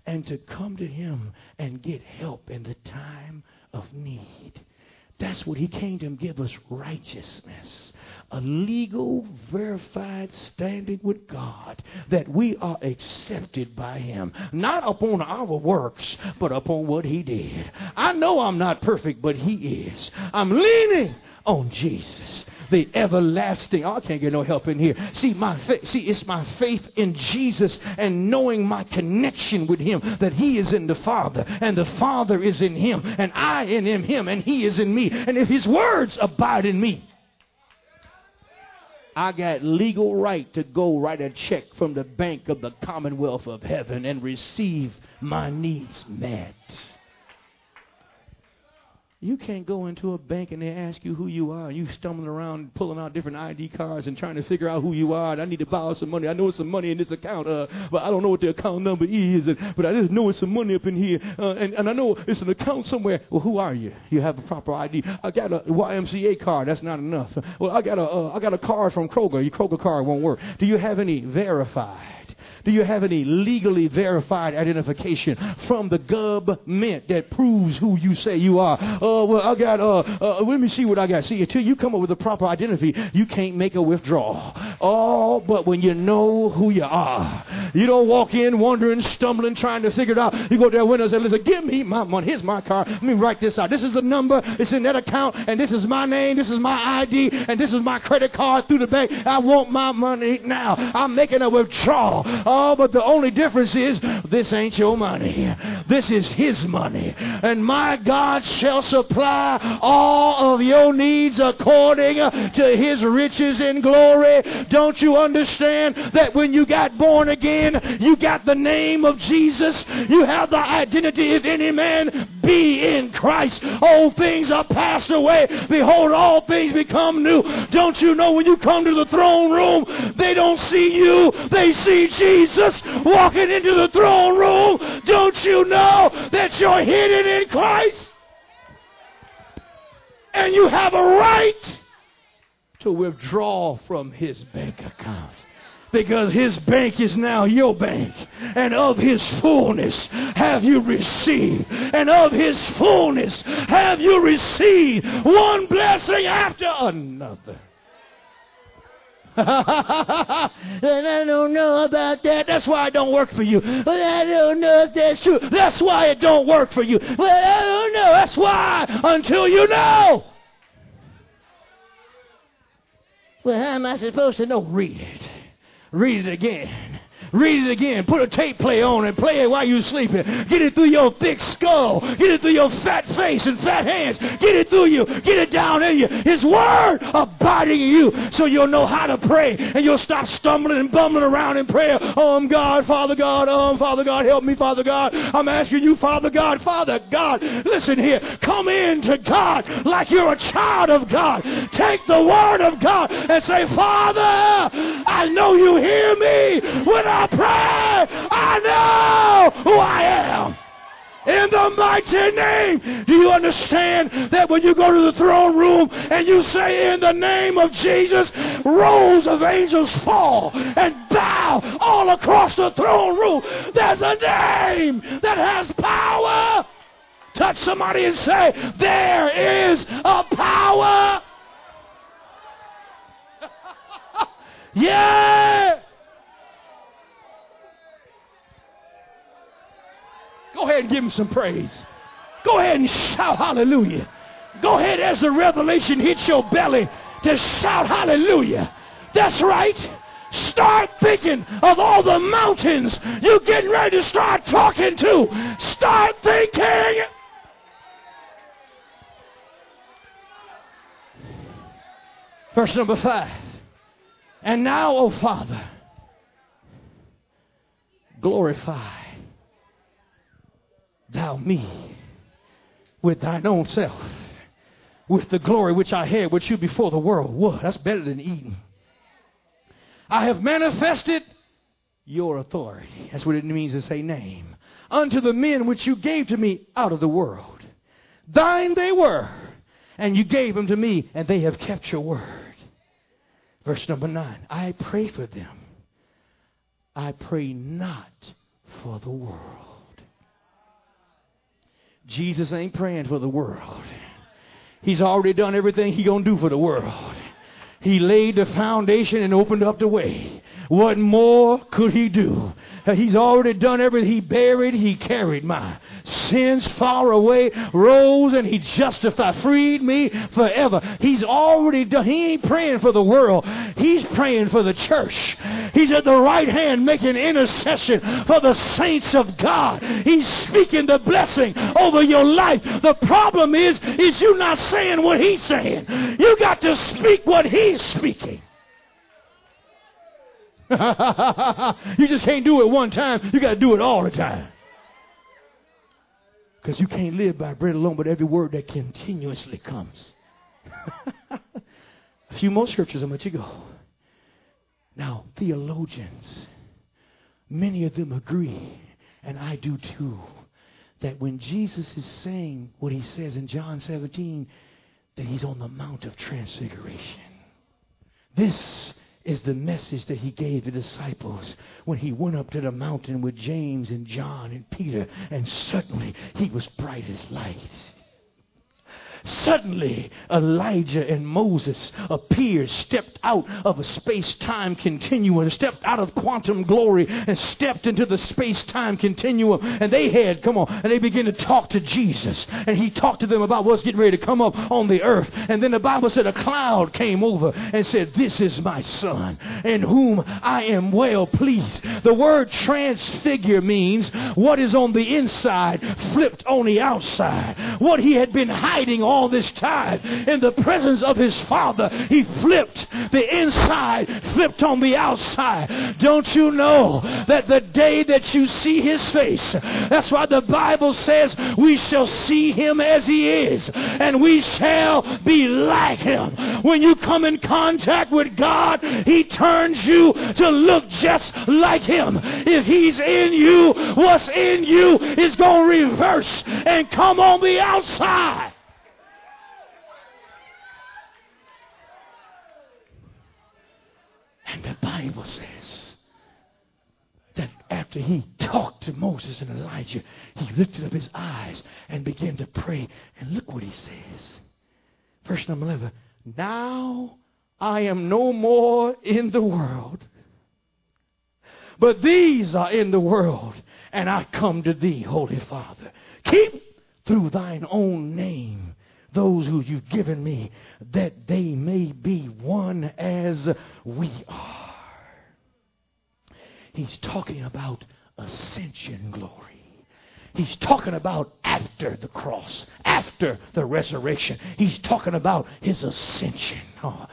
and to come to him and get help in the time of need. That's what he came to give us, righteousness, a legal, verified standing with God, that we are accepted by him, not upon our works, but upon what he did. I know I'm not perfect, but he is. I'm leaning on Jesus, the everlasting. Oh, I can't get no help in here. See, my fa- see, it's my faith in Jesus and knowing my connection with him, that he is in the Father and the Father is in him and I in him, him and he is in me. And if his words abide in me, I got legal right to go write a check from the bank of the Commonwealth of Heaven and receive my needs met. You can't go into a bank and they ask you who you are, and you stumbling around pulling out different I D cards and trying to figure out who you are. And I need to borrow some money. I know it's some money in this account, uh, but I don't know what the account number is. And, but I just know it's some money up in here, uh, and, and I know it's an account somewhere. Well, who are you? You have a proper I D. I got a Y M C A card. That's not enough. Well, I got a uh, I got a card from Kroger. Your Kroger card won't work. Do you have any verified? Do you have any legally verified identification from the government that proves who you say you are? Oh, uh, well, I got, uh, uh, let me see what I got. See, until you come up with a proper identity, you can't make a withdrawal. Oh, but when you know who you are, you don't walk in wandering, stumbling, trying to figure it out. You go to that window and say, listen, give me my money. Here's my car. Let me write this out. This is the number. It's in that account, and this is my name. This is my I D, and this is my credit card through the bank. I want my money now. I'm making a withdrawal. Oh, but the only difference is this ain't your money. This is his money. And my God shall supply all of your needs according to his riches in glory. Don't you understand that when you got born again, you got the name of Jesus? You have the identity, if any man be in Christ, old things are passed away. Behold, all things become new. Don't you know when you come to the throne room, they don't see you. They see Jesus walking into the throne room. Don't you know that you're hidden in Christ? And you have a right to withdraw from his bank account. Because his bank is now your bank. And of his fullness have you received. And of his fullness have you received one blessing after another. And I don't know about that. That's why it don't work for you. Well, I don't know if that's true. That's why it don't work for you. Well, I don't know. That's why until you know. Well, how am I supposed to know? Read it. Read it again. Read it again. Put a tape play on and play it while you're sleeping. Get it through your thick skull. Get it through your fat face and fat hands. Get it through you. Get it down in you. His word abiding in you, so you'll know how to pray and you'll stop stumbling and bumbling around in prayer. Oh, I'm God, Father God. Oh, I'm Father God. Help me, Father God. I'm asking you, Father God. Father God, listen here. Come in to God like you're a child of God. Take the word of God and say, Father, I know you hear me when I I pray. I know who I am. In the mighty name. Do you understand that when you go to the throne room and you say in the name of Jesus, rows of angels fall and bow all across the throne room? There's a name that has power. Touch somebody and say, there is a power. Yeah. Go ahead and give him some praise. Go ahead and shout hallelujah. Go ahead as the revelation hits your belly to shout hallelujah. That's right. Start thinking of all the mountains you're getting ready to start talking to. Start thinking. Verse number five. And now, O Father, glorify Thou me with thine own self, with the glory which I had with you before the world was. That's better than Eden. I have manifested your authority. That's what it means to say name. Unto the men which you gave to me out of the world. Thine they were, and you gave them to me, and they have kept your word. Verse number nine. I pray for them. I pray not for the world. Jesus ain't praying for the world. He's already done everything he gonna do for the world. He laid the foundation and opened up the way. What more could he do? He's already done everything. He buried, he carried my sins far away, rose, and he justified, freed me forever. He's already done. He ain't praying for the world. He's praying for the church. He's at the right hand making intercession for the saints of God. He's speaking the blessing over your life. The problem is, is you not saying what he's saying. You got to speak what he's speaking. You just can't do it one time. You got to do it all the time. Because you can't live by bread alone, but every word that continuously comes. A few more scriptures, I'll let you go. Now, theologians, many of them agree, and I do too, that when Jesus is saying what he says in John seventeen, that he's on the Mount of Transfiguration. This is the message that he gave the disciples when he went up to the mountain with James and John and Peter, and suddenly he was bright as light. Suddenly, Elijah and Moses appeared, stepped out of a space-time continuum, stepped out of quantum glory, and stepped into the space-time continuum. And they had, come on, and they began to talk to Jesus. And he talked to them about what's getting ready to come up on the earth. And then the Bible said a cloud came over and said, "This is my son, in whom I am well pleased." The word transfigure means what is on the inside flipped on the outside. What he had been hiding all this time in the presence of his Father, he flipped the inside, flipped on the outside. Don't you know that the day that you see his face, that's why the Bible says we shall see him as he is, and we shall be like him. When you come in contact with God, he turns you to look just like him. If he's in you, what's in you is going to reverse and come on the outside. And the Bible says that after he talked to Moses and Elijah, he lifted up his eyes and began to pray. And look what he says. Verse number eleven. "Now I am no more in the world, but these are in the world, and I come to thee, Holy Father. Keep through thine own name those who you've given me, that they may be one as we are." He's talking about ascension glory. He's talking about after the cross, after the resurrection. He's talking about his ascension. Oh,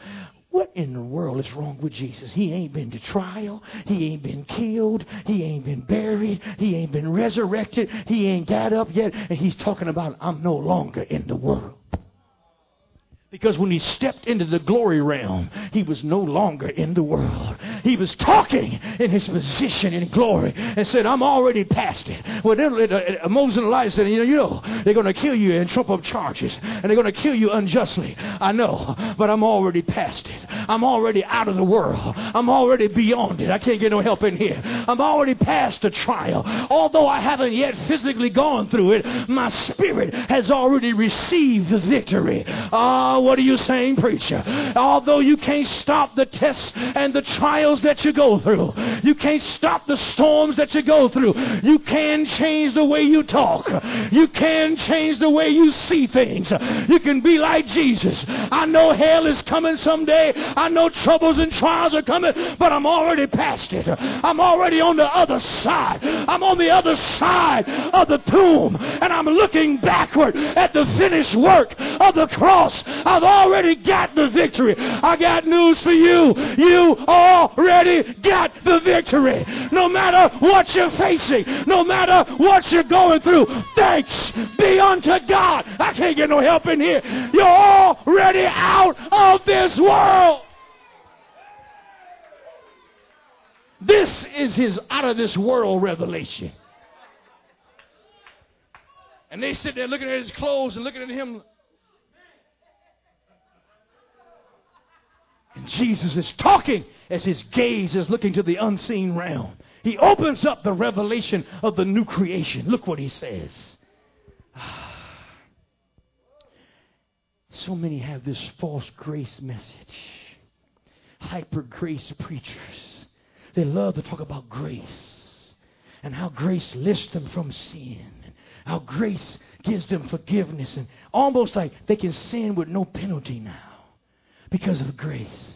what in the world is wrong with Jesus? He ain't been to trial. He ain't been killed. He ain't been buried. He ain't been resurrected. He ain't got up yet. And he's talking about, "I'm no longer in the world." Because when he stepped into the glory realm, he was no longer in the world. He was talking in his position in glory and said, "I'm already past it." Well, then, uh, uh, Moses and Elijah said, you know, you know, they're going to kill you and trump up charges, and they're going to kill you unjustly. I know, but I'm already past it. I'm already out of the world. I'm already beyond it. I can't get no help in here. I'm already past the trial. Although I haven't yet physically gone through it, my spirit has already received the victory. Oh, what are you saying, preacher? Although you can't stop the tests and the trials that you go through, you can't stop the storms that you go through, you can change the way you talk. You can change the way you see things. You can be like Jesus. "I know hell is coming someday. I know troubles and trials are coming, but I'm already past it. I'm already on the other side. I'm on the other side of the tomb, and I'm looking backward at the finished work of the cross. I've already got the victory." I got news for you. You already got the victory. No matter what you're facing, no matter what you're going through, thanks be unto God. I can't get no help in here. You're already out of this world. This is his out of this world revelation. And they sit there looking at his clothes and looking at him. And Jesus is talking as his gaze is looking to the unseen realm. He opens up the revelation of the new creation. Look what he says. Ah. So many have this false grace message. Hyper grace preachers. They love to talk about grace and how grace lifts them from sin, and how grace gives them forgiveness, and almost like they can sin with no penalty now, because of grace.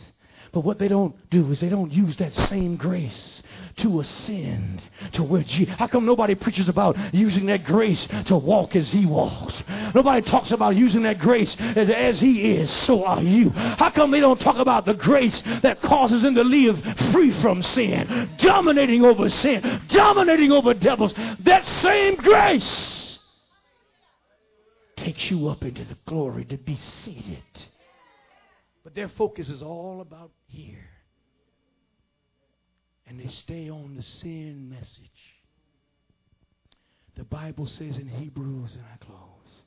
But what they don't do is they don't use that same grace to ascend to where Jesus. How come nobody preaches about using that grace to walk as he walks? Nobody talks about using that grace as, as he is, so are you. How come they don't talk about the grace that causes them to live free from sin, dominating over sin, dominating over devils? That same grace takes you up into the glory to be seated. But their focus is all about here. And they stay on the sin message. The Bible says in Hebrews, and I close,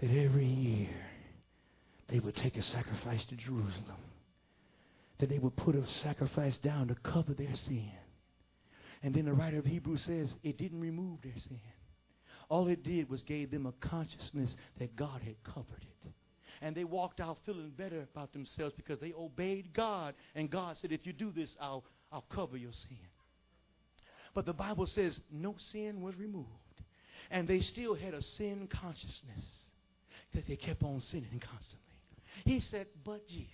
that every year they would take a sacrifice to Jerusalem. that they would put a sacrifice down to cover their sin. And then the writer of Hebrews says it didn't remove their sin. All it did was gave them a consciousness that God had covered it. And they walked out feeling better about themselves because they obeyed God. And God said, if you do this, I'll, I'll cover your sin. But the Bible says no sin was removed. And they still had a sin consciousness because they kept on sinning constantly. He said, but Jesus,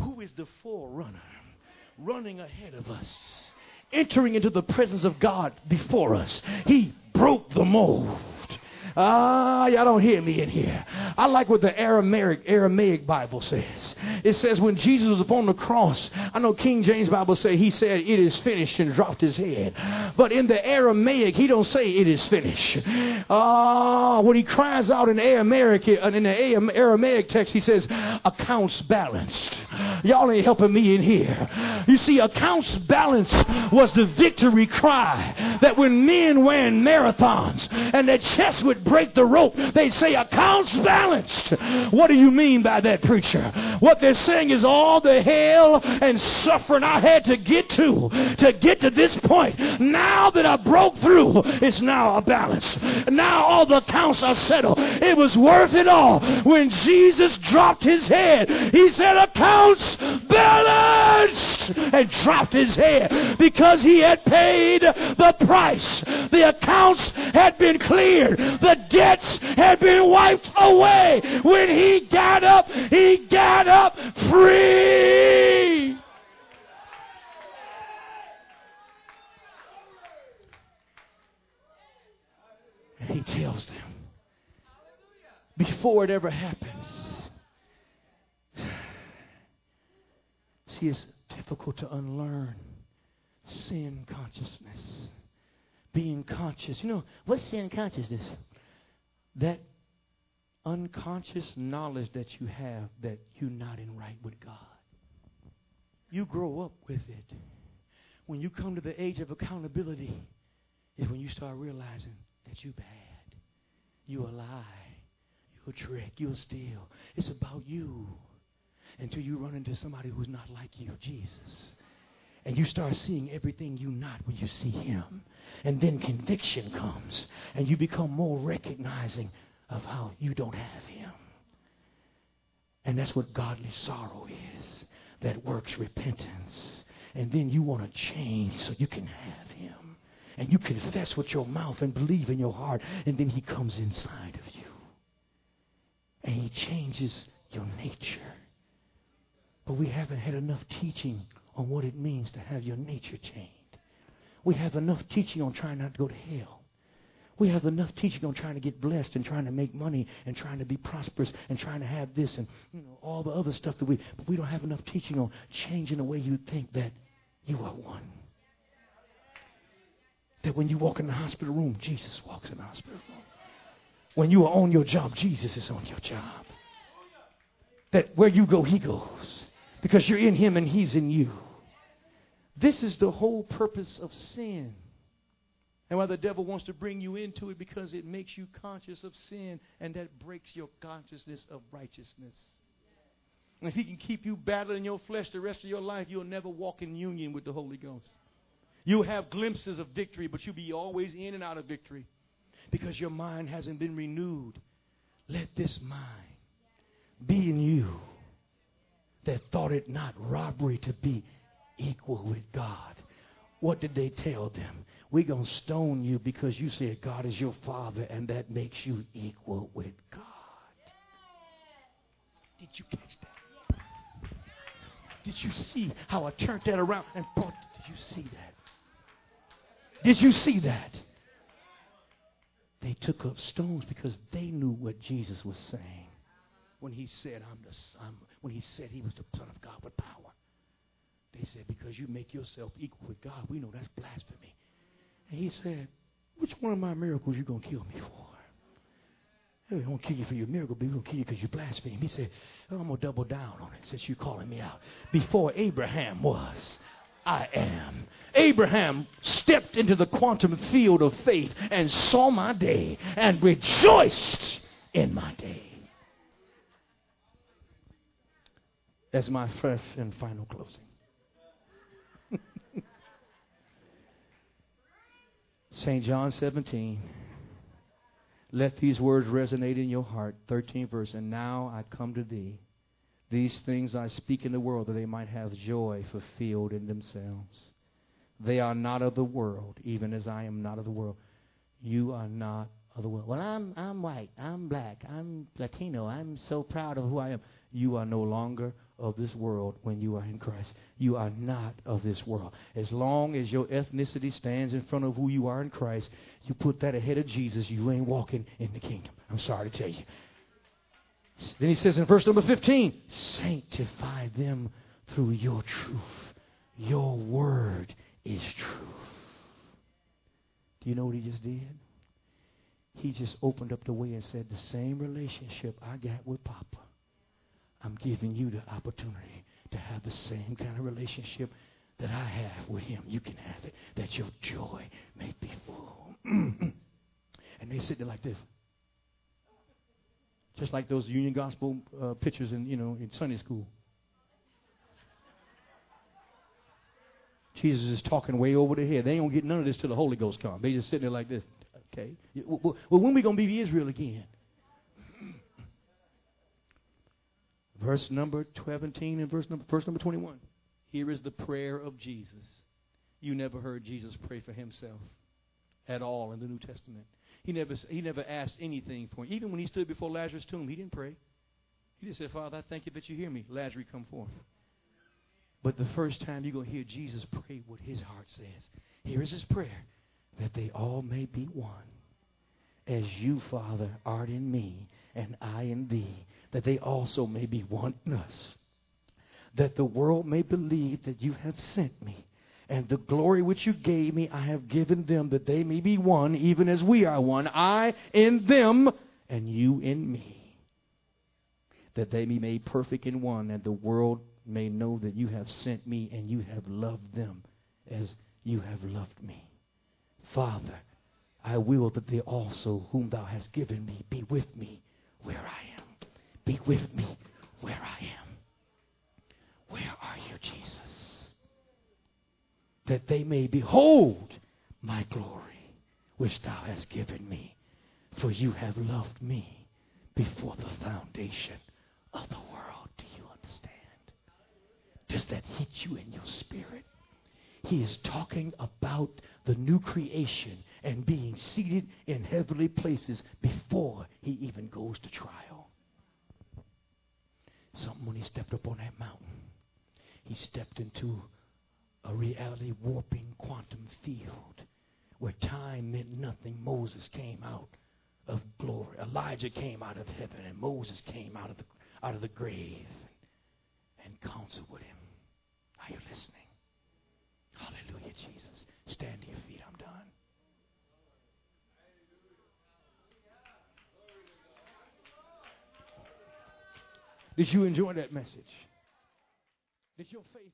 who is the forerunner, running ahead of us, entering into the presence of God before us, he broke the mold. Ah, y'all don't hear me in here. I like what the Aramaic Aramaic Bible says. It says when Jesus was upon the cross, I know King James Bible say he said it is finished and dropped his head. But in the Aramaic, he don't say it is finished. Ah, when he cries out in Aramaic, in the Aramaic text, he says accounts balanced. Y'all ain't helping me in here. You see, accounts balanced was the victory cry that when men ran marathons and their chests would break the rope, they say accounts balanced. What do you mean by that, preacher? What they're saying is all the hell and suffering I had to get to to get to this point, now that I broke through, it's now a balance. Now all the accounts are settled. It was worth it all. When Jesus dropped his head, he said accounts balanced, and dropped his head because he had paid the price. The accounts had been cleared. The debts had been wiped away. When he got up, he got up free. And he tells them, before it ever happens. See, it's difficult to unlearn sin consciousness. Being conscious. You know, what's sin consciousness? That unconscious knowledge that you have that you're not in right with God. You grow up with it. When you come to the age of accountability is when you start realizing that you're bad. You're a lie. You're a trick. You're a steal. It's about you. Until you run into somebody who's not like you, Jesus. And you start seeing everything you not when you see him. And then conviction comes. And you become more recognizing of how you don't have him. And that's what godly sorrow is. That works repentance. And then you want to change so you can have him. And you confess with your mouth and believe in your heart. And then he comes inside of you. And he changes your nature. But we haven't had enough teaching on what it means to have your nature changed. We have enough teaching on trying not to go to hell. We have enough teaching on trying to get blessed and trying to make money and trying to be prosperous and trying to have this and you know all the other stuff that we, but we don't have enough teaching on changing the way you think that you are one. That when you walk in the hospital room, Jesus walks in the hospital room. When you are on your job, Jesus is on your job. That where you go, he goes. Because you're in him and he's in you. This is the whole purpose of sin. And why the devil wants to bring you into it, because it makes you conscious of sin and that breaks your consciousness of righteousness. And if he can keep you battling your flesh the rest of your life, you'll never walk in union with the Holy Ghost. You'll have glimpses of victory, but you'll be always in and out of victory because your mind hasn't been renewed. Let this mind be in you that thought it not robbery to be equal with God. What did they tell them? We're going to stone you because you said God is your father and that makes you equal with God. Did you catch that? Did you see how I turned that around and brought? Did you see that? Did you see that? They took up stones because they knew what Jesus was saying. When he said, I'm the son, when he said he was the Son of God with power, they said, because you make yourself equal with God, we know that's blasphemy. And he said, which one of my miracles you gonna kill me for? We won't kill you for your miracle, but we're gonna kill you because you blaspheme. He said, oh, I'm gonna double down on it since you're calling me out. Before Abraham was, I am. Abraham stepped into the quantum field of faith and saw my day and rejoiced in my day. as my first and final closing. Saint John seventeen. Let these words resonate in your heart. thirteenth verse. And now I come to thee. These things I speak in the world, that they might have joy fulfilled in themselves. They are not of the world, even as I am not of the world. You are not of the world. Well, I'm I'm white, I'm black, I'm Latino, I'm so proud of who I am. You are no longer of this world when you are in Christ. You are not of this world. As long as your ethnicity stands in front of who you are in Christ, you put that ahead of Jesus, you ain't walking in the kingdom. I'm sorry to tell you. Then he says in verse number fifteen, sanctify them through your truth. Your word is truth. Do you know what he just did? He just opened up the way and said, the same relationship I got with Papa, I'm giving you the opportunity to have the same kind of relationship that I have with him. You can have it, that your joy may be full. And they sit there like this. Just like those Union Gospel uh, pictures in, you know, in Sunday school. Jesus is talking way over their head. They ain't gonna get none of this till the Holy Ghost comes. They just sitting there like this. Okay. Well, when we gonna be Israel again? Verse number seventeen and verse number verse number twenty-one. Here is the prayer of Jesus. You never heard Jesus pray for himself at all in the New Testament. He never he never asked anything for him. Even when he stood before Lazarus' tomb, he didn't pray. He just said, Father, I thank you that you hear me. Lazarus, come forth. But the first time you're going to hear Jesus pray what his heart says. Here is his prayer, that they all may be one. As you, Father, art in me, and I in thee, that they also may be one in us. That the world may believe that you have sent me. And the glory which you gave me, I have given them, that they may be one, even as we are one. I in them, and you in me. That they be made perfect in one, and the world may know that you have sent me, and you have loved them as you have loved me. Father, I will that they also, whom thou hast given me, be with me where I am. Be with me where I am. Where are you, Jesus? That they may behold my glory, which thou hast given me. For you have loved me before the foundation of the world. Do you understand? Does that hit you in your spirit? He is talking about the new creation and being seated in heavenly places before he even goes to trial. Something when he stepped up on that mountain, he stepped into a reality warping quantum field where time meant nothing. Moses came out of glory. Elijah came out of heaven, and Moses came out of the out of the grave and, and counseled with him. Are you listening? Hallelujah, Jesus. Stand to your feet. I'm done. Did you enjoy that message? Did your faith